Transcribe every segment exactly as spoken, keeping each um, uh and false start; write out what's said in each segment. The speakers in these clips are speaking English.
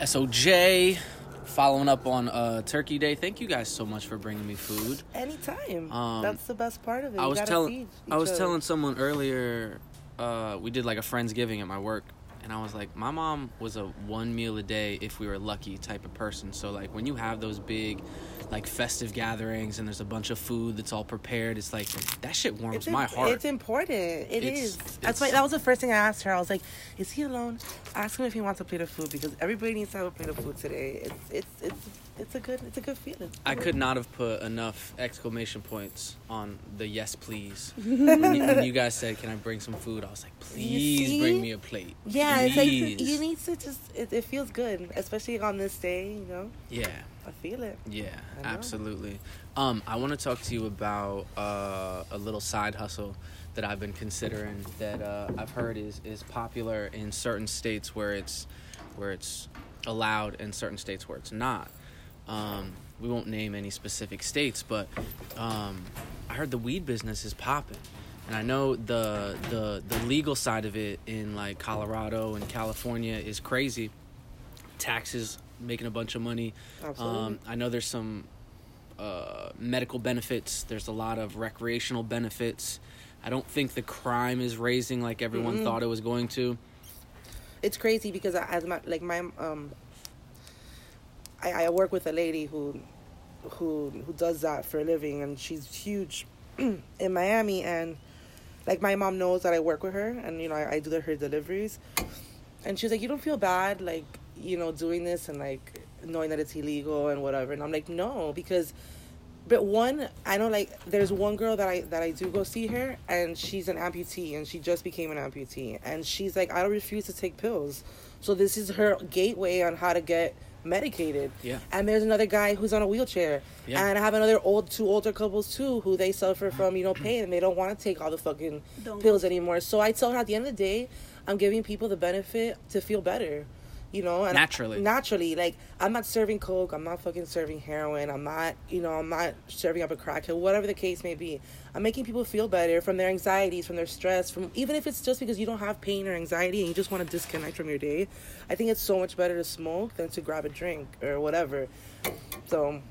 S O J, following up on uh, Turkey Day. Thank you guys so much for bringing me food. Anytime. Um, That's the best part of it. You I was telling I was other. telling someone earlier. Uh, we did like a Friendsgiving at my work, and I was like, my mom was a one meal a day if we were lucky type of person. So like when you have those big, like festive gatherings and there's a bunch of food that's all prepared, it's like that shit warms it's, my heart. It's important. It it's, is. It's, that's why that was the first thing I asked her. I was like, "Is he alone? Ask him if he wants a plate of food because everybody needs to have a plate of food today." It's it's it's it's a good it's a good feeling. I could not have put enough exclamation points on the yes please. when, you, when you guys said, "Can I bring some food?" I was like, "Please bring me a plate." Yeah, please. It's like you need to just. It, it feels good, especially on this day, you know. Yeah. I feel it. Yeah, absolutely. Um, I want to talk to you about uh, a little side hustle that I've been considering that uh, I've heard is, is popular in certain states where it's where it's allowed and certain states where it's not. Um, we won't name any specific states, but um, I heard the weed business is popping. And I know the, the the legal side of it in like Colorado and California is crazy. Taxes making a bunch of money. Absolutely. Um, I know there's some uh, medical benefits. There's a lot of recreational benefits. I don't think the crime is raising like everyone mm-hmm. thought it was going to. It's crazy because I, as my like my um, I, I work with a lady who who who does that for a living, and she's huge in Miami. And like my mom knows that I work with her, and you know I, I do her deliveries, and she's like, "You don't feel bad, like." you know, doing this and, like, knowing that it's illegal and whatever. And I'm like, no, because, but one, I know, like, there's one girl that I that I do go see her, and she's an amputee, and she just became an amputee. And she's like, I refuse to take pills. So this is her gateway on how to get medicated. Yeah. And there's another guy who's on a wheelchair. Yeah. And I have another old, two older couples, too, who they suffer from, you know, pain, and they don't want to take all the fucking don't. pills anymore. So I tell her at the end of the day, I'm giving people the benefit to feel better. You know, and naturally, I, naturally, like I'm not serving coke, I'm not fucking serving heroin, I'm not, you know, I'm not serving up a crackhead, whatever the case may be. I'm making people feel better from their anxieties, from their stress, from even if it's just because you don't have pain or anxiety and you just want to disconnect from your day. I think it's so much better to smoke than to grab a drink or whatever. So,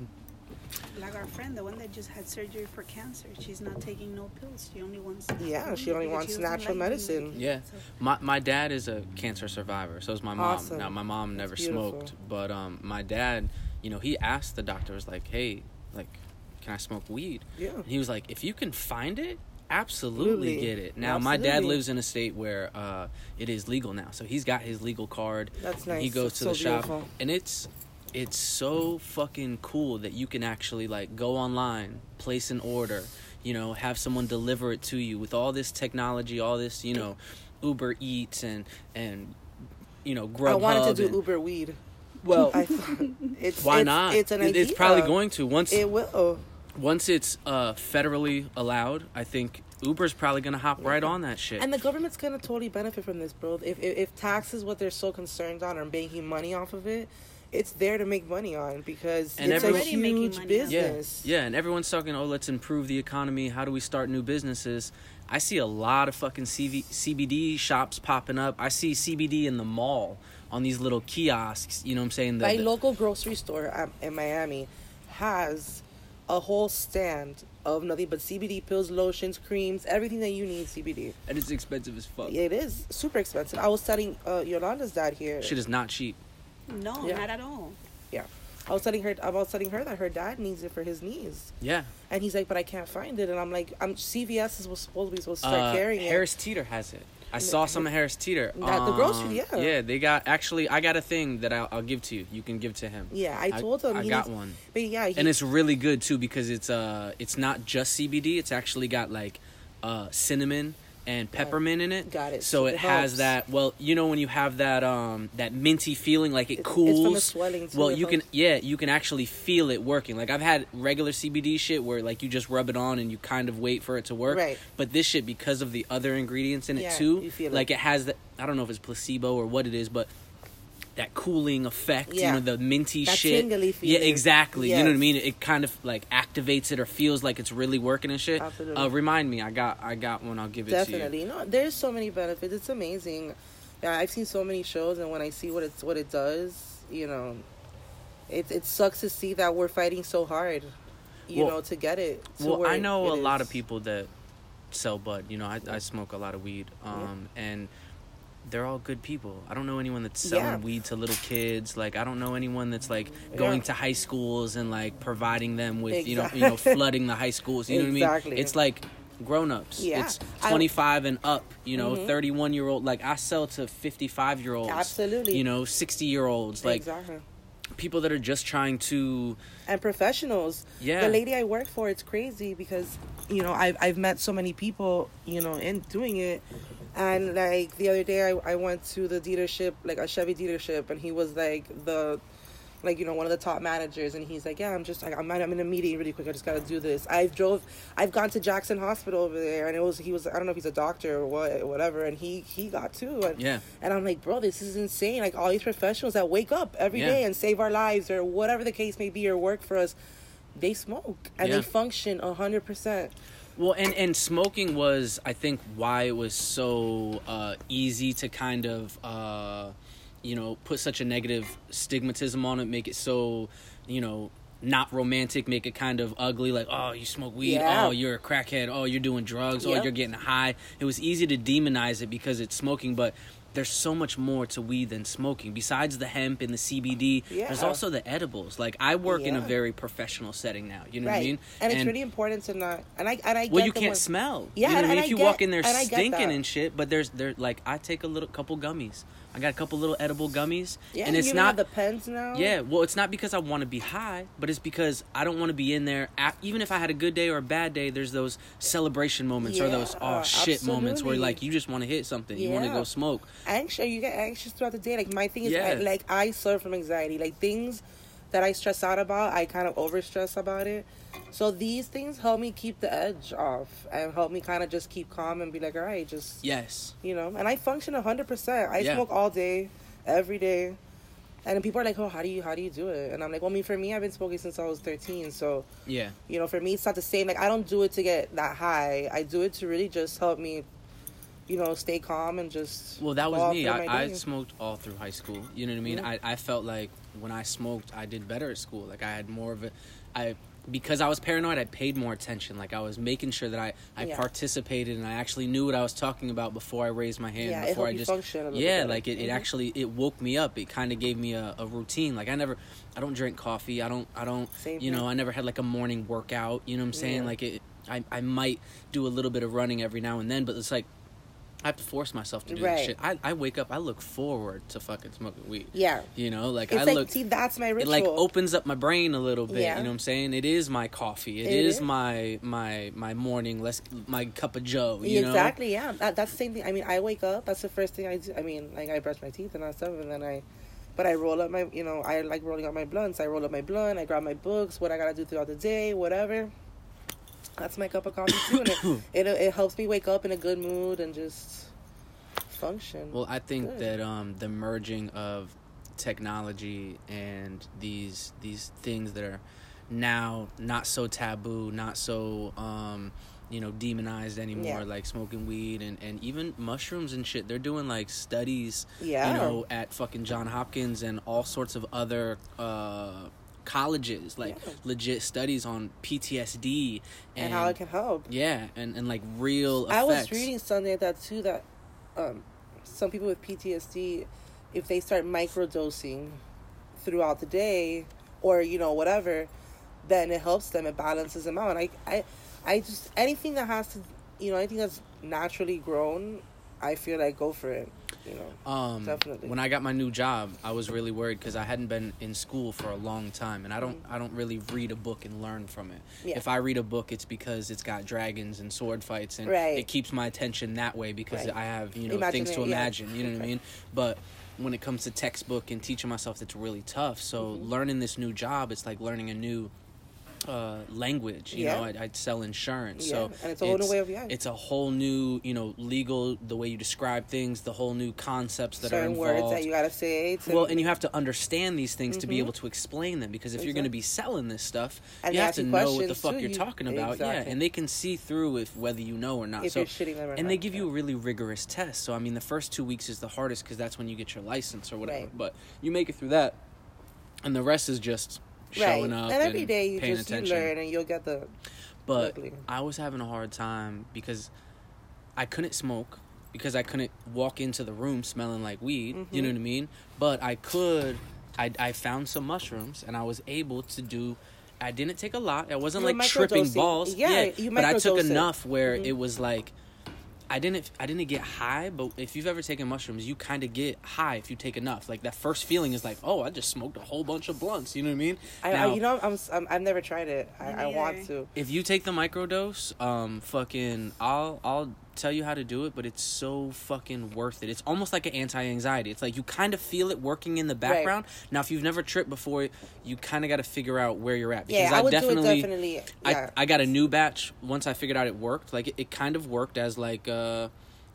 like our friend, the one that just had surgery for cancer, she's not taking no pills. She only wants yeah, she only wants she natural medicine. Yeah, so. my my dad is a cancer survivor. So is my mom. Awesome. Now my mom never smoked, but um, my dad, you know, he asked the doctor, was like, "Hey, like, can I smoke weed?" Yeah, and he was like, "If you can find it, absolutely really? get it." Now absolutely. My dad lives in a state where uh, it is legal now, so he's got his legal card. That's nice. He goes to so the shop, beautiful. and it's. It's so fucking cool that you can actually, like, go online, place an order, you know, have someone deliver it to you with all this technology, all this, you know, Uber Eats and, and you know, Grubhub. I wanted to do and, Uber Weed. Well, I thought, it's, why it's, not? It's an idea. It's probably going to. Once, it will. Once it's uh, federally allowed, I think Uber's probably going to hop right on that shit. And the government's going to totally benefit from this, bro. If, if, if tax is what they're so concerned on or making money off of it, it's there to make money on because and it's a huge business. Yeah. yeah, and everyone's talking, oh, let's improve the economy. How do we start new businesses? I see a lot of fucking C B D shops popping up. I see C B D in the mall on these little kiosks. You know what I'm saying? The, My the- local grocery store in Miami has a whole stand of nothing but C B D pills, lotions, creams, everything that you need C B D. And it's expensive as fuck. It is super expensive. I was telling uh, Yolanda's dad here. Shit is not cheap. No, yeah. not at all. Yeah. I was telling her I was telling her that her dad needs it for his knees. Yeah. And he's like, but I can't find it. And I'm like, I'm C V S was supposed to be supposed to start uh, carrying it. Harris Teeter has it. I saw some at Harris Teeter. At um, the grocery, yeah. Yeah, they got, actually, I got a thing that I'll, I'll give to you. You can give to him. Yeah, I told I, him. I he got was, one. But yeah. He, and it's really good, too, because it's uh, it's not just C B D. It's actually got, like, uh, cinnamon and peppermint in it. Got it. So it, it has that, well, you know when you have that um that minty feeling, like it, it cools. It's from the swelling too. Well, you helps. can, yeah, you can actually feel it working. Like I've had regular C B D shit where like you just rub it on and you kind of wait for it to work. Right. But this shit, because of the other ingredients in yeah, it too, you feel like it. it has that, I don't know if it's placebo or what it is, but that cooling effect, yeah. you know, the minty that shit. Tingly feeling. Yeah, exactly. Yes. You know what I mean? It, it kind of like activates it or feels like it's really working and shit. Absolutely. Uh, remind me, I got, I got one. I'll give it Definitely. to you. Definitely. No, there's so many benefits. It's amazing. I've seen so many shows, and when I see what it's, what it does, you know, it it sucks to see that we're fighting so hard, you well, know, to get it. To well, where I know it, it a lot of people that sell bud. You know, I, I smoke a lot of weed, um, yeah. and they're all good people. I don't know anyone that's selling yeah. weed to little kids. Like, I don't know anyone that's like going yeah. to high schools and like providing them with exactly. you know you know flooding the high schools. You know exactly. what I mean? It's like grown-ups. Yeah. It's twenty-five I, and up, you know, thirty-one mm-hmm. year old. Like, I sell to fifty-five year olds, absolutely, you know, sixty year olds, like exactly. people that are just trying to, and professionals. Yeah, the lady I work for, it's crazy because, you know, I've I've met so many people, you know, in doing it. And like the other day, I I went to the dealership, like a Chevy dealership, and he was like the, like, you know, one of the top managers, and he's like, yeah, I'm just, I'm, I'm in a meeting really quick. I just got to do this. I've drove, I've gone to Jackson Hospital over there, and it was, he was, I don't know if he's a doctor or what, whatever, and he, he got too. And, yeah. and I'm like, bro, this is insane. Like, all these professionals that wake up every yeah. day and save our lives or whatever the case may be or work for us, they smoke and yeah. they function one hundred percent. Well, and, and smoking was, I think, why it was so uh, easy to kind of... Uh, you know, put such a negative stigmatism on it, make it so, you know, not romantic, make it kind of ugly, like, oh, you smoke weed, yeah. oh, you're a crackhead, oh, you're doing drugs, yep. oh, you're getting high. It was easy to demonize it because it's smoking, but there's so much more to weed than smoking. Besides the hemp and the C B D, yeah. there's also the edibles. Like, I work yeah. in a very professional setting now, you know right. what I mean? And, and it's really important to not... And I, and I get Well, you can't one... smell. Yeah, you know and, what I mean? If you get, walk in there and stinking and shit, but there's, there, like, I take a little couple gummies. I got a couple little edible gummies. Yeah, and it's you not have the pens now. Yeah, well, it's not because I want to be high, but it's because I don't want to be in there. At, even if I had a good day or a bad day, there's those celebration moments yeah, or those oh uh, shit absolutely. moments where like you just want to hit something, yeah. you want to go smoke. Anxious, you get anxious throughout the day. Like my thing is, yeah. I, like I suffer from anxiety. Like things that I stress out about, I kind of over stress about it. So these things help me keep the edge off and help me kind of just keep calm and be like, all right, just... Yes. You know? And I function one hundred percent. I yeah. smoke all day, every day. And then people are like, oh, how do you how do you do it? And I'm like, well, I mean, for me, I've been smoking since I was thirteen. So, yeah, you know, for me, it's not the same. Like, I don't do it to get that high. I do it to really just help me, you know, stay calm and just... Well, that was me. I, I smoked all through high school. You know what I mean? Yeah. I, I felt like when I smoked, I did better at school. Like, I had more of a... I, because I was paranoid, I paid more attention. Like, I was making sure that I, I yeah. participated and I actually knew what I was talking about before I raised my hand. Yeah, before it I just function a little Yeah, bit like it, it actually it woke me up. It kind of gave me a, a routine. Like I never I don't drink coffee. I don't I don't Same you thing. know, I never had like a morning workout, you know what I'm saying? Yeah. Like it I I might do a little bit of running every now and then, but it's like I have to force myself to do right. that shit. I, I wake up, I look forward to fucking smoking weed. Yeah. You know, like it's I like, look... See, that's my ritual. It like opens up my brain a little bit, yeah. you know what I'm saying? It is my coffee. It, it is, is my my my morning, let's, my cup of joe, you exactly, know? Exactly, yeah. That, that's the same thing. I mean, I wake up, that's the first thing I do. I mean, like I brush my teeth and all stuff, and then I... But I roll up my, you know, I like rolling up my blunts. I roll up my blunt, I grab my books, what I gotta do throughout the day, whatever. That's my cup of coffee too, and it, it it helps me wake up in a good mood and just function. Well, I think good. that um, the merging of technology and these these things that are now not so taboo, not so um, you know demonized anymore, yeah. like smoking weed and, and even mushrooms and shit. They're doing like studies, yeah. you know, at fucking Johns Hopkins and all sorts of other. Uh, colleges like yeah. legit studies on P T S D and, and how it can help yeah and, and like real effects. I was reading something like that too, that um, some people with P T S D, if they start microdosing throughout the day or you know whatever, then it helps them, it balances them out. And I, I, I just anything that has to you know anything that's naturally grown, I feel like go for it. You know, um, definitely. When I got my new job, I was really worried because I hadn't been in school for a long time, and I don't, mm-hmm. I don't really read a book and learn from it. Yeah. If I read a book, it's because it's got dragons and sword fights, and right. it keeps my attention that way because right. I have, you know, imagine things it, to imagine. Yeah. You know what right. I mean? But when it comes to textbook and teaching myself, that's really tough. So mm-hmm. learning this new job, it's like learning a new. Uh, language, you yeah. know, I, I sell insurance, yeah. so and it's a whole it's, new way of life. It's a whole new, you know, legal, the way you describe things, the whole new concepts that certain are involved. Words that you gotta say. To... Well, and you have to understand these things mm-hmm. to be able to explain them, because if exactly. you're gonna be selling this stuff, and you have to know what the fuck too, you're you, talking about, exactly. yeah, and they can see through if whether you know or not. If so, you're shitting them or and not, they give yeah. you a really rigorous test. So I mean, the first two weeks is the hardest because that's when you get your license or whatever. Right. But you make it through that. And the rest is just showing right. up and, every and day you paying just, attention. You learn and you'll get the... But quickly. I was having a hard time because I couldn't smoke because I couldn't walk into the room smelling like weed. Mm-hmm. You know what I mean? But I could... I, I found some mushrooms and I was able to do... I didn't take a lot. I wasn't you like tripping balls. Yeah, yeah. You but I took enough where mm-hmm. it was like... I didn't I didn't get high, but if you've ever taken mushrooms, you kind of get high if you take enough. Like, that first feeling is like, oh, I just smoked a whole bunch of blunts. You know what I mean? I, now, I, you know, I'm, I'm, I've never tried it. I, I want to. If you take the microdose, um, fucking, I'll I'll tell you how to do it, but it's so fucking worth it. It's almost like an anti-anxiety. It's like you kind of feel it working in the background. Right. Now, if you've never tripped before, you kind of got to figure out where you're at. Because yeah, I, I would definitely, do it definitely. Yeah. I, I got a new batch. Once I figured out it worked, like it, it kind of worked as like... A, Uh,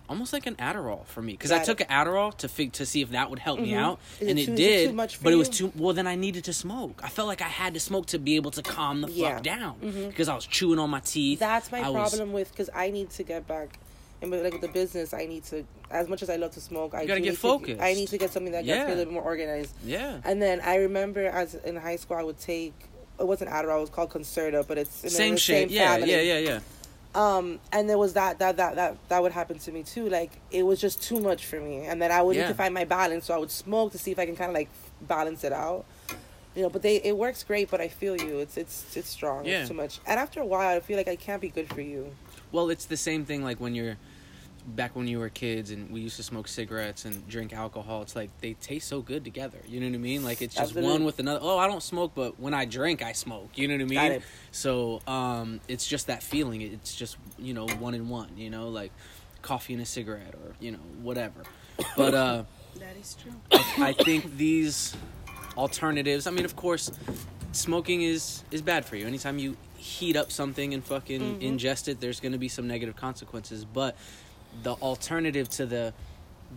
almost like an Adderall for me because I took an Adderall to fig- to see if that would help mm-hmm. me out, is and it, too, it did. It too much for but you? It was too well. Then I needed to smoke. I felt like I had to smoke to be able to calm the yeah. fuck down mm-hmm. because I was chewing on my teeth. That's my I problem was, with because I need to get back and like with the business. I need to, as much as I love to smoke, I gotta get focused. To, I need to get something that yeah. gets me a little bit more organized. Yeah. And then I remember as in high school, I would take it wasn't Adderall. It was called Concerta, but it's in same the, shit. Same yeah, family. yeah, yeah, yeah. Um, and there was that, that, that, that, that would happen to me too. Like, it was just too much for me. And then I would yeah. need to find my balance. So I would smoke to see if I can kind of like balance it out, you know, but they, it works great, but I feel you. It's, it's, it's strong. Yeah. It's too much. And after a while, I feel like I can't be good for you. Well, it's the same thing. Like when you're back when you were kids and we used to smoke cigarettes and drink alcohol, it's like they taste so good together. You know what I mean? Like it's just Absolutely. one with another. Oh, I don't smoke, but when I drink, I smoke. You know what I mean? Got it. So um, it's just that feeling. It's just, you know, one in one, you know, like coffee and a cigarette or, you know, whatever. But uh, that is true. I, I think these alternatives, I mean, of course, smoking is, is bad for you. Anytime you heat up something and fucking mm-hmm. ingest it, there's going to be some negative consequences. But the alternative to the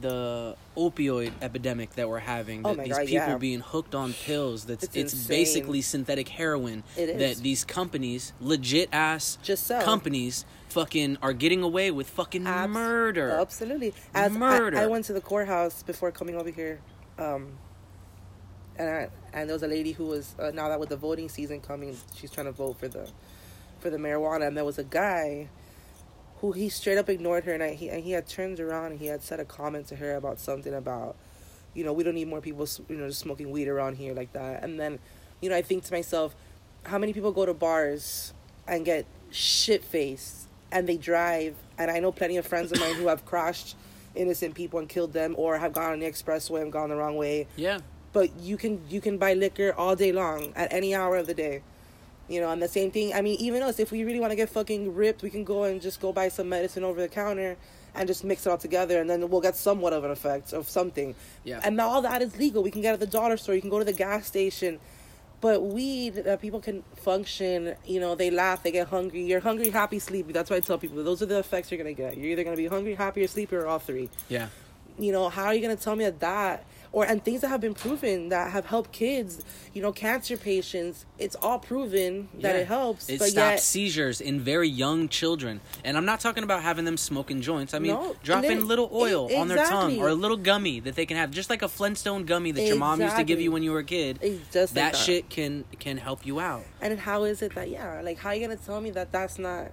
the opioid epidemic that we're having, that oh these God, people yeah. being hooked on pills, that's it's, it's basically synthetic heroin that these companies, legit ass Just so. companies, fucking are getting away with fucking Abs- murder. Absolutely. As murder. I, I went to the courthouse before coming over here, um, and I, and there was a lady who was uh, now that with the voting season coming, she's trying to vote for the for the marijuana, and there was a guy who he straight up ignored her, and I, he and he had turned around and he had said a comment to her about something about, you know, we don't need more people, you know, just smoking weed around here like that. And then, you know, I think to myself, how many people go to bars and get shit faced and they drive? And I know plenty of friends of mine who have crashed innocent people and killed them, or have gone on the expressway and gone the wrong way. Yeah. But you can you can buy liquor all day long at any hour of the day. You know, and the same thing, I mean, even us, if we really want to get fucking ripped, we can go and just go buy some medicine over the counter and just mix it all together, and then we'll get somewhat of an effect of something. Yeah. And all that is legal. We can get at the dollar store. You can go to the gas station. But weed, uh, people can function, you know, they laugh, they get hungry. You're hungry, happy, sleepy. That's what I tell people. Those are the effects you're going to get. You're either going to be hungry, happy, or sleepy, or all three. Yeah. You know, how are you going to tell me that that... Or and things that have been proven that have helped kids, you know, cancer patients. It's all proven that yeah. it helps. It but stops yet... seizures in very young children. And I'm not talking about having them smoking joints. I mean, no, dropping then, little oil it, on exactly. their tongue, or a little gummy that they can have, just like a Flintstone gummy that exactly. your mom used to give you when you were a kid. Just that, like that shit can can help you out. And how is it that yeah, like how are you gonna tell me that that's not,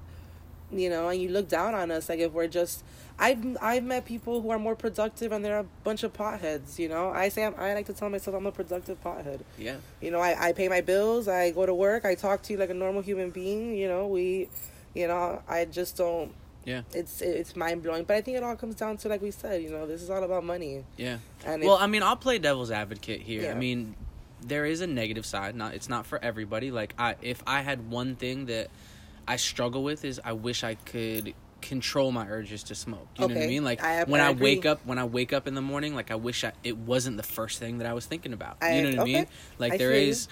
you know? And you look down on us like if we're just. I've I've met people who are more productive and they're a bunch of potheads, you know? I say I'm, I like to tell myself I'm a productive pothead. Yeah. You know, I, I pay my bills, I go to work, I talk to you like a normal human being, you know? We, you know, I just don't... Yeah. It's it's mind-blowing. But I think it all comes down to, like we said, you know, this is all about money. Yeah. And well, if, I mean, I'll play devil's advocate here. Yeah. I mean, there is a negative side. Not It's not for everybody. Like, I if I had one thing that I struggle with is I wish I could... control my urges to smoke. You okay. know what I mean? Like I, when I, I wake up, when I wake up in the morning, like I wish I, it wasn't the first thing that I was thinking about. I, you know what okay. I mean? Like I there is,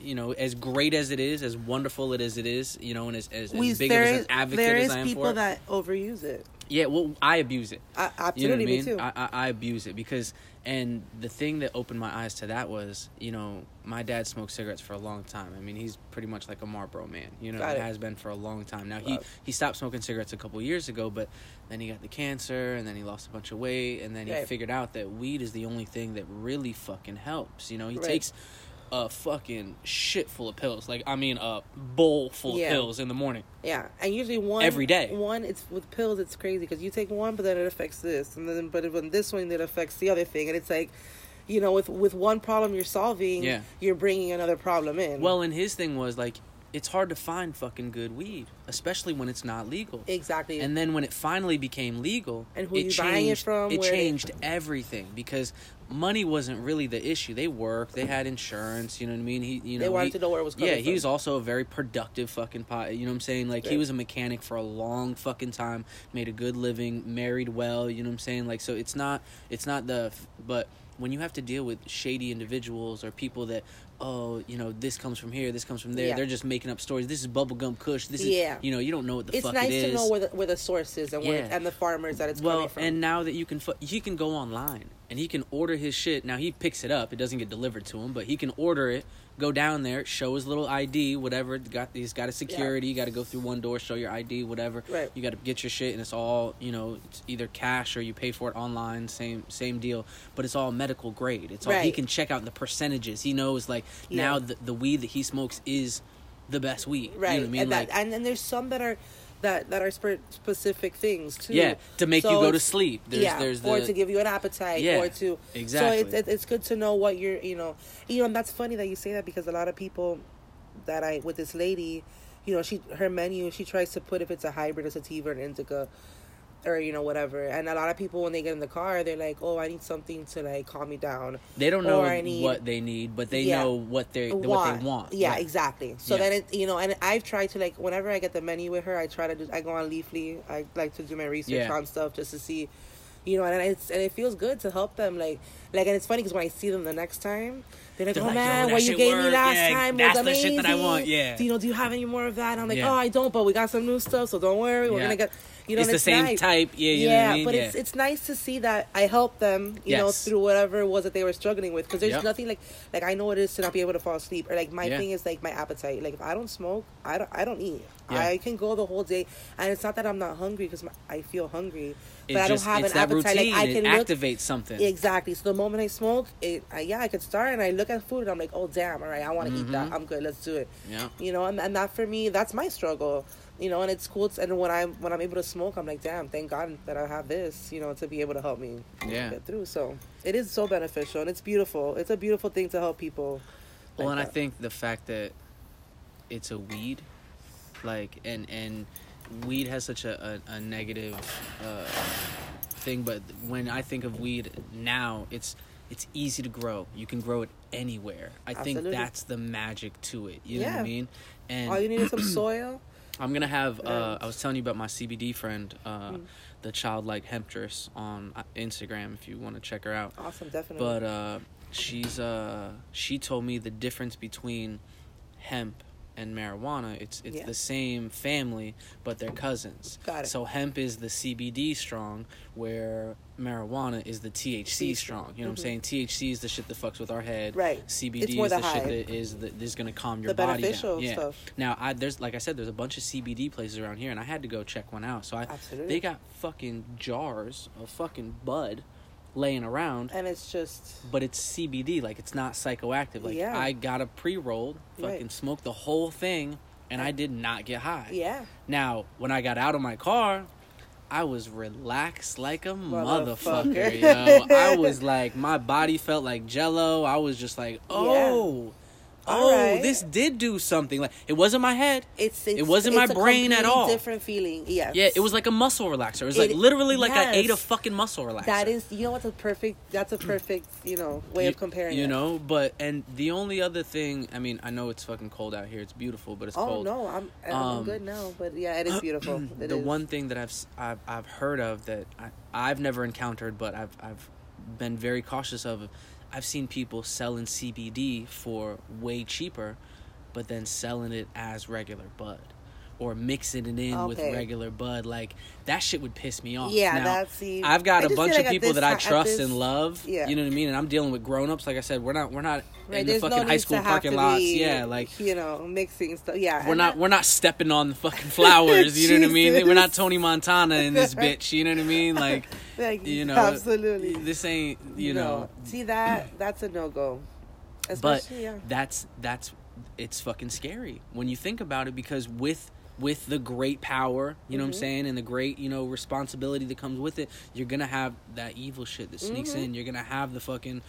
you know, as great as it is, as wonderful it as it is, you know, and as as, as big there, of an advocate as I am for it. There is people that overuse it. Yeah, well, I abuse it. I, absolutely, you know what I mean? Me too. I, I, I abuse it because, and the thing that opened my eyes to that was, you know, my dad smoked cigarettes for a long time. I mean, he's pretty much like a Marlboro man, you know, it. has been for a long time. Now, he, he stopped smoking cigarettes a couple years ago, but then he got the cancer, and then he lost a bunch of weight, and then he right. figured out that weed is the only thing that really fucking helps. You know, he right. takes a fucking shit full of pills. Like, I mean, a bowl full yeah. of pills in the morning. Yeah. And usually one... Every day. One, it's with pills, it's crazy. Because you take one, but then it affects this. And then, but on this one, it affects the other thing. And it's like, you know, with, with one problem you're solving, yeah. you're bringing another problem in. Well, and his thing was, like, it's hard to find fucking good weed, especially when it's not legal. Exactly. And then when it finally became legal, and who it you changed, buying it from? It changed it... everything because money wasn't really the issue. They worked, they had insurance. You know what I mean? He, you know, they wanted he, to know where it was coming. Yeah, from. He was also a very productive fucking pot. You know what I'm saying? Like yeah. he was a mechanic for a long fucking time, made a good living, married well. You know what I'm saying? Like so, it's not, it's not the, but. When you have to deal with shady individuals or people that, oh, you know, this comes from here, this comes from there, yeah. they're just making up stories. This is bubblegum Kush. This yeah. is, you know, you don't know what the it's fuck nice it is. It's nice to know where the, where the source is and, yeah. where, and the farmers that it's well, coming from. Well, and now that you can, fu- he can go online and he can order his shit. Now he picks it up. It doesn't get delivered to him, but he can order it, go down there, show his little I D, whatever. Got, he's got a security. Yeah. You got to go through one door, show your I D, whatever. Right. You got to get your shit, and it's all, you know, it's either cash or you pay for it online, same same deal. But it's all medical grade. It's all right. He can check out the percentages. He knows, like, yeah. now the, the weed that he smokes is the best weed. Right. You know what I mean? And, that, like, and, and there's some that are... That, that are sp- specific things too. Yeah, to make so you go to sleep. There's, yeah, there's the, or to give you an appetite. Yeah, or to exactly. So it's it, it's good to know what you're. You know, you know, and that's funny that you say that because a lot of people that I with this lady, you know, she her menu she tries to put if it's a hybrid, a sativa, an indica, or you know whatever. And a lot of people when they get in the car, they're like, oh, I need something to like calm me down. They don't know need, what they need, but they yeah, know what they what want. they want. Yeah, right. exactly. So yeah. then it you know, and I've tried to like whenever I get the menu with her, I try to do. I go on Leafly. I like to do my research yeah. on stuff just to see, you know, and it's and it feels good to help them like like and it's funny because when I see them the next time. They're like, they're oh like, man, what you gave worked. me last yeah, time was amazing. That's the shit that I want, yeah. Do you know, do you have any more of that? And I'm like, yeah. oh, I don't, but we got some new stuff, so don't worry. We're yeah. gonna get, you know, it's the it's same nice. type, yeah, you yeah. know what I mean? But yeah. it's it's nice to see that I helped them, you yes. know, through whatever it was that they were struggling with, because there's yep. nothing like, like I know what it is to not be able to fall asleep, or like my yeah. thing is like my appetite. Like if I don't smoke, I don't, I don't eat. Yeah. I can go the whole day, and it's not that I'm not hungry because I feel hungry, but it I don't just, have an appetite. Routine, like I can activate something exactly. So the moment I smoke, it I, yeah, I can start and I look. At food and I'm like, oh damn, all right, I want to mm-hmm. eat that. I'm good. Let's do it. Yeah, you know, and, and that for me, that's my struggle. You know, and it's cool. To, and when I'm when I'm able to smoke, I'm like, damn, thank God that I have this. You know, to be able to help me yeah. get through. So it is so beneficial and it's beautiful. It's a beautiful thing to help people. Well, like and that. I think the fact that it's a weed, like, and and weed has such a a, a negative uh, thing. But when I think of weed now, it's. It's easy to grow. You can grow it anywhere. I Absolutely. think that's the magic to it. You yeah. know what I mean? And all you need is some soil. I'm going to have... Uh, I was telling you about my C B D friend, uh, mm. the Childlike Hemptress on Instagram, if you want to check her out. Awesome, definitely. But uh, she's uh, she told me the difference between hemp and marijuana. It's it's yeah. the same family, but they're cousins. Got it. So hemp is the C B D strong, where... marijuana is the T H C strong. You know mm-hmm. what I'm saying? T H C is the shit that fucks with our head. Right. C B D is the, the shit that is the, that's going to calm your the body beneficial down. Stuff. Yeah. Now, I, there's like I said, there's a bunch of C B D places around here, and I had to go check one out. So I, Absolutely. they got fucking jars of fucking bud laying around, and it's just. But it's C B D, like it's not psychoactive. Like yeah. I got a pre-rolled, fucking right. smoked the whole thing, and I did not get high. Yeah. Now, when I got out of my car. I was relaxed like a motherfucker, motherfucker yo. I was like, my body felt like jello. I was just like, oh, yeah. oh, right. this did do something. Like it wasn't my head. It's, it's it wasn't it's my brain at all. Different feeling. Yeah. Yeah. It was like a muscle relaxer. It was it, like literally like yes. I ate a fucking muscle relaxer. That is, you know, what's a perfect. That's a perfect, you know, way you, of comparing. You it. know, but and the only other thing, I mean, I know it's fucking cold out here. It's beautiful, but it's oh, cold. Oh no, I'm I'm um, good now. But yeah, it is beautiful. It the is. one thing that I've I've I've heard of that I, I've never encountered, but I've I've been very cautious of. I've seen people selling C B D for way cheaper, but then selling it as regular bud or mixing it in okay. with regular bud. Like, that shit would piss me off. Yeah, now, that's the... I've got I a bunch of people this, that I trust this, and love. Yeah. You know what I mean? And I'm dealing with grown-ups. Like I said, we're not we're not right, in the fucking no high school parking lots. Be, yeah, like... You know, mixing stuff. Yeah. We're not, we're not stepping on the fucking flowers. You know what I mean? We're not Tony Montana in this bitch. You know what I mean? Like... Like, you know, absolutely. This ain't, you no. know. See, that that's a no go. Especially, but yeah. that's that's it's fucking scary when you think about it, because with with the great power, you know mm-hmm. what I'm saying, and the great, you know, responsibility that comes with it, you're gonna have that evil shit that sneaks mm-hmm. in. You're gonna have the fucking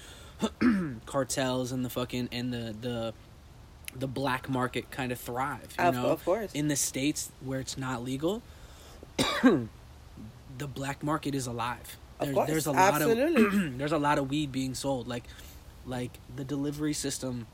cartels and the fucking and the the the black market kind of thrive, you of, know of course in the states where it's not legal. The black market is alive. There, of course. There's a lot Absolutely. Of there's a lot of weed being sold, like like the delivery system.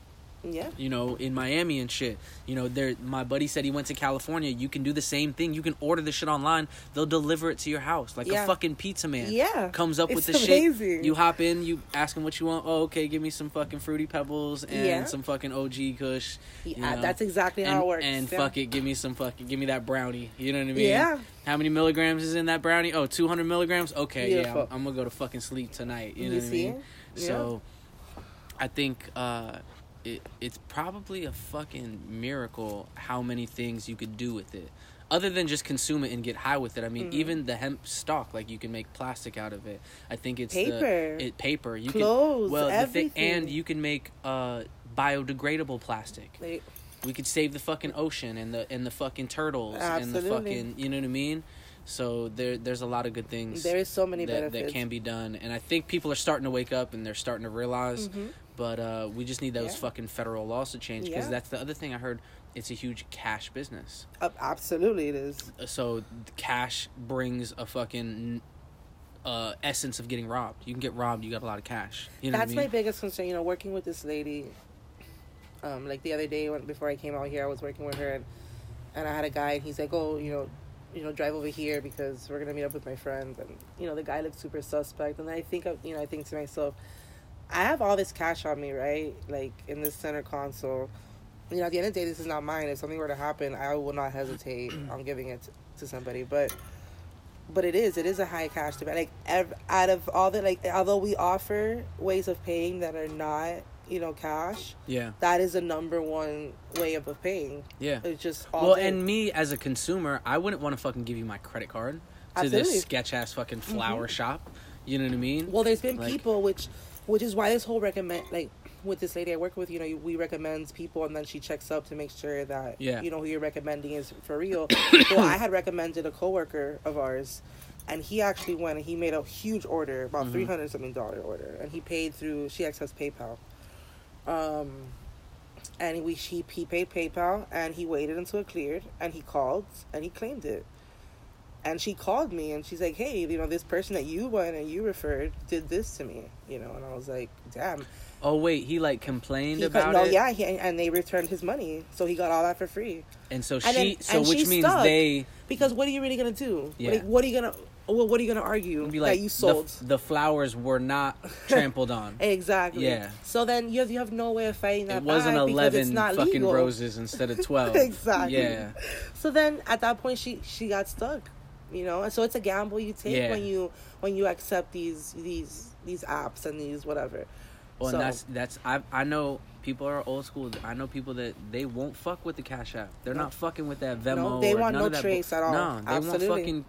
Yeah. You know, in Miami and shit. You know, there my buddy said he went to California. You can do the same thing. You can order the shit online. They'll deliver it to your house. Like yeah. a fucking pizza man. Yeah. Comes up it's with the amazing. Shit. You hop in, you ask him what you want. Oh, okay, give me some fucking Fruity Pebbles and yeah. some fucking O G Kush. Yeah, know? That's exactly and, how it works. And yeah. fuck it, give me some fucking give me that brownie. You know what I mean? Yeah. How many milligrams is in that brownie? Oh, two hundred milligrams? Okay, Beautiful. yeah. I'm, I'm gonna go to fucking sleep tonight. You know you what I mean? Yeah. So I think uh It, it's probably a fucking miracle how many things you could do with it other than just consume it and get high with it. I mean, mm-hmm. even the hemp stalk, like, you can make plastic out of it. I think it's paper, the, it, paper. You clothes, can, well, everything. The thi- and you can make uh, biodegradable plastic. Like, we could save the fucking ocean and the and the fucking turtles absolutely. And the fucking, you know what I mean? So there, there's a lot of good things. There is so many that, that can be done, and I think people are starting to wake up and they're starting to realize. Mm-hmm. But uh, we just need those yeah. fucking federal laws to change, because yeah. that's the other thing I heard. It's a huge cash business. Uh, absolutely, it is. So cash brings a fucking uh, essence of getting robbed. You can get robbed. You got a lot of cash. You know that's what I mean? My biggest concern. You know, working with this lady, um, like the other day when before I came out here, I was working with her, and, and I had a guy, and he's like, "Oh, you know." you know, drive over here because we're going to meet up with my friends. And, you know, the guy looked super suspect. And I think, you know, I think to myself, I have all this cash on me, right? Like, in this center console. You know, at the end of the day, this is not mine. If something were to happen, I will not hesitate on giving it to somebody. But but it is. It is a high cash demand. Like, ev- out of all the, like, although we offer ways of paying that are not, you know, cash. Yeah. That is the number one way of paying. Yeah. It's just all Well, day. And me as a consumer, I wouldn't want to fucking give you my credit card to Absolutely. This sketch-ass fucking flower mm-hmm. shop. You know what I mean? Well, there's been like, people, which which is why this whole recommend, like, with this lady I work with, you know, we recommend people, and then she checks up to make sure that, yeah. you know, who you're recommending is for real. So I had recommended a coworker of ours, and he actually went and he made a huge order, about mm-hmm. three hundred something dollar order, and he paid through, she accessed PayPal. Um, and we he, he paid PayPal, and he waited until it cleared, and he called, and he claimed it. And she called me, and she's like, "Hey, you know, this person that you went and you referred did this to me, you know." And I was like, "Damn." Oh wait, he like complained he about no, it. Yeah, he, and they returned his money, so he got all that for free. And so she, and then, so which means stuck, they because what are you really gonna do? Yeah. Like, what are you gonna? Well, what are you going to argue be like, that you sold? The, the flowers were not trampled on. Exactly. Yeah. So then you have, you have no way of fighting that. It wasn't eleven fucking legal. Roses instead of twelve. Exactly. Yeah. So then at that point she, she got stuck, you know. And so it's a gamble you take yeah. when you when you accept these these these apps and these whatever. Well, so. And that's that's I I know. People are old school. I know people that they won't fuck with the Cash App. They're no. not fucking with that Venmo. No, they want no trace bo- at all. No, they Absolutely. Want fucking.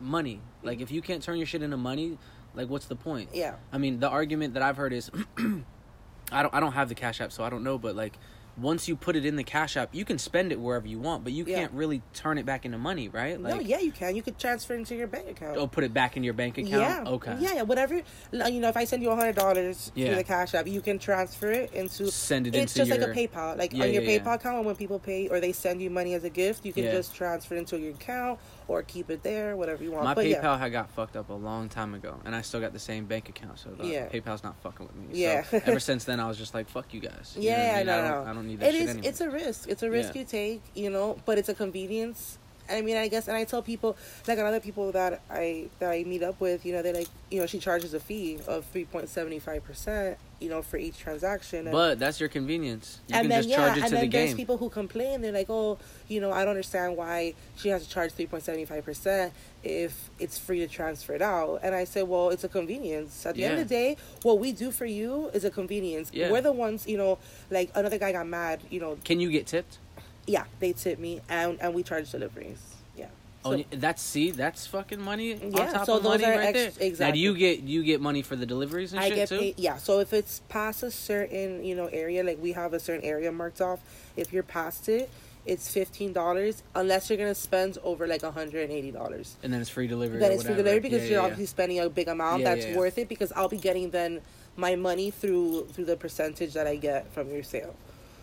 Money. Like, if you can't turn your shit into money, like, what's the point? Yeah. I mean, the argument that I've heard is, I don't I don't have the Cash App, so I don't know, but, like, once you put it in the Cash App, you can spend it wherever you want, but you yeah. can't really turn it back into money, right? Like, no, yeah, you can. You could transfer it into your bank account. Oh, put it back in your bank account? Yeah. Okay. Yeah, yeah, whatever. You know, if I send you one hundred dollars yeah. through the Cash App, you can transfer it into... Send it it's into It's just your... like a PayPal. Like, yeah, on your yeah, PayPal yeah. account, when people pay or they send you money as a gift, you can yeah. just transfer it into your account or keep it there, whatever you want. My but PayPal yeah. had got fucked up a long time ago, and I still got the same bank account, so the, yeah. PayPal's not fucking with me. Yeah. So ever since then, I was just like, fuck you guys. You yeah, know I, mean? I don't, I don't need that it shit is, anymore. It's a risk. It's a risk yeah. you take, you know, but it's a convenience. I mean, I guess, and I tell people, like, on other people that I that I meet up with, you know, they're like, you know, she charges a fee of three point seven five percent, you know, for each transaction. And, but that's your convenience. You can then, just yeah, charge it to the game. And then there's people who complain. They're like, oh, you know, I don't understand why she has to charge three point seven five percent if it's free to transfer it out. And I say, well, it's a convenience. At the yeah. end of the day, what we do for you is a convenience. Yeah. We're the ones, you know, like, another guy got mad, you know. Can you get tipped? Yeah, they tipped me, and, and we charge deliveries. Yeah. So, oh, that's see, that's fucking money. Yeah, on top so of those money are right ex- there. Exactly. Now do you get you get money for the deliveries and I shit get too? Paid, yeah. So if it's past a certain you know area, like we have a certain area marked off. If you're past it, it's fifteen dollars unless you're gonna spend over like one hundred eighty dollars. And then it's free delivery. Then it's whatever. Free delivery because yeah, yeah, you're yeah. obviously spending a big amount. Yeah, that's yeah, yeah. worth it because I'll be getting then my money through through the percentage that I get from your sale.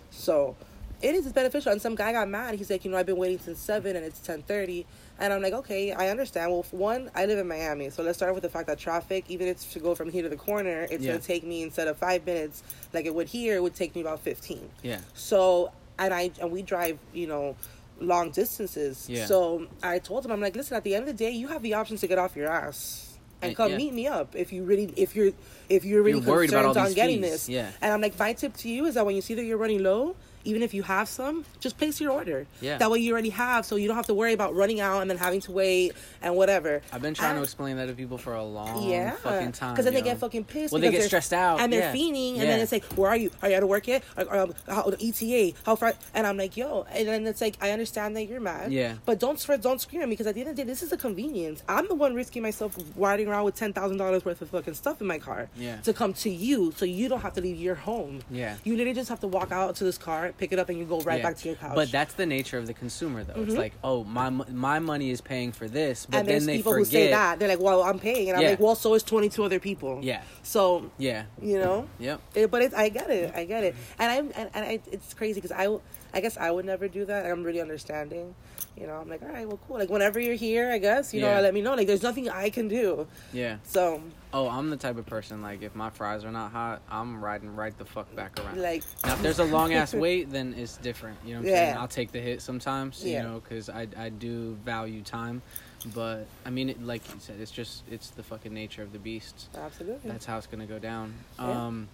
So it is beneficial. And some guy got mad. He's like, you know, I've been waiting since seven and it's ten thirty. And I'm like, okay, I understand. Well, one, I live in Miami. So let's start with the fact that traffic, even if it's to go from here to the corner, it's yeah. going to take me instead of five minutes like it would here, it would take me about fifteen. Yeah. So, and I, and we drive, you know, long distances. Yeah. So I told him, I'm like, listen, at the end of the day, you have the options to get off your ass. And come yeah. meet me up if you really if you're if you're really you're worried concerned about on getting fees. This. Yeah. And I'm like, my tip to you is that when you see that you're running low, even if you have some, just place your order. Yeah. That way you already have, so you don't have to worry about running out and then having to wait and whatever. I've been trying and, to explain that to people for a long yeah. fucking time. Because then yo. they get fucking pissed. Well, they get stressed out. And they're yeah. fiending. And yeah. then it's like, where are you? Are you out of work yet? Or, or, how, the E T A? How far? And I'm like, yo. And then it's like, I understand that you're mad. Yeah. But don't, don't scream at me because at the end of the day, this is a convenience. I'm the one risking myself riding around with ten thousand dollars worth of fucking stuff in my car yeah. to come to you so you don't have to leave your home. Yeah. You literally just have to walk out to this car, pick it up, and you go right yeah. back to your couch. But that's the nature of the consumer, though. Mm-hmm. It's like, oh, my my money is paying for this, but and then they forget. And there's people who say that. They're like, well, I'm paying. And yeah. I'm like, well, so is twenty-two other people. Yeah. So, yeah. you know? Yeah. It, but it's, I get it. I get it. And, I'm, and, and I, it's crazy because I, I guess I would never do that. I'm really understanding. You know, I'm like, all right, well, cool. Like, whenever you're here, I guess, you yeah. know, let me know. Like, there's nothing I can do. Yeah. So. Oh, I'm the type of person, like, if my fries are not hot, I'm riding right the fuck back around. Like. Now, if there's a long-ass wait, then it's different. You know what I'm yeah. saying? I'll take the hit sometimes, yeah. you know, because I, I do value time. But, I mean, it, like you said, it's just, it's the fucking nature of the beast. Absolutely. That's how it's going to go down. Yeah. Um.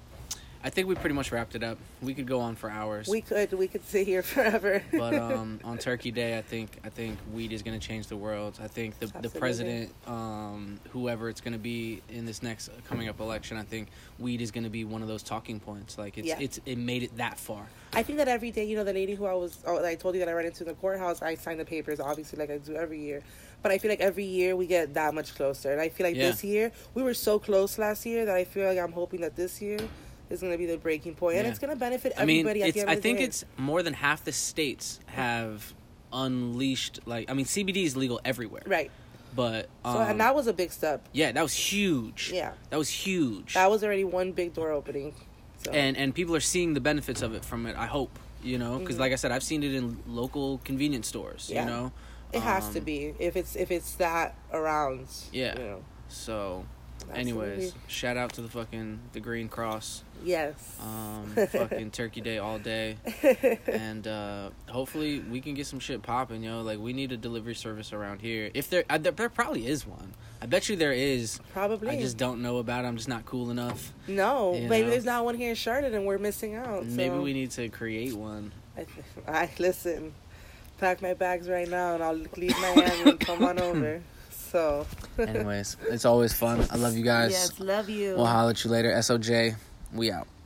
I think we pretty much wrapped it up. We could go on for hours. We could. We could sit here forever. But um, on Turkey Day, I think I think weed is going to change the world. I think the Absolutely. the president, um, whoever it's going to be in this next coming up election, I think weed is going to be one of those talking points. Like it's yeah. it's it made it that far. I think that every day, you know, the lady who I was, oh, I told you that I ran into in the courthouse. I signed the papers, obviously, like I do every year. But I feel like every year we get that much closer. And I feel like yeah. this year we were so close last year that I feel like I'm hoping that this year is going to be the breaking point, yeah. and it's going to benefit everybody. I mean, it's, I think it's more than half the states have unleashed, like, I mean, C B D is legal everywhere. Right. But, um, so, and that was a big step. Yeah, that was huge. Yeah. That was huge. That was already one big door opening. So. And and people are seeing the benefits of it from it, I hope, you know, because mm-hmm. like I said, I've seen it in local convenience stores, yeah. you know. It has um, to be, if it's, if it's that around. Yeah. You know. So... Absolutely. Anyways, shout out to the fucking the Green Cross. Yes. Um, fucking Turkey Day all day, and uh, hopefully we can get some shit popping, yo. Like we need a delivery service around here. If there, I, there, there probably is one. I bet you there is. Probably. I just don't know about it. I'm just not cool enough. No, you maybe know? There's not one here in Charlotte, and we're missing out. So. Maybe we need to create one. I, I listen. Pack my bags right now, and I'll leave Miami and come on over. So anyways, it's always fun. I love you guys. Yes, love you. We'll holler at you later. S O J, we out.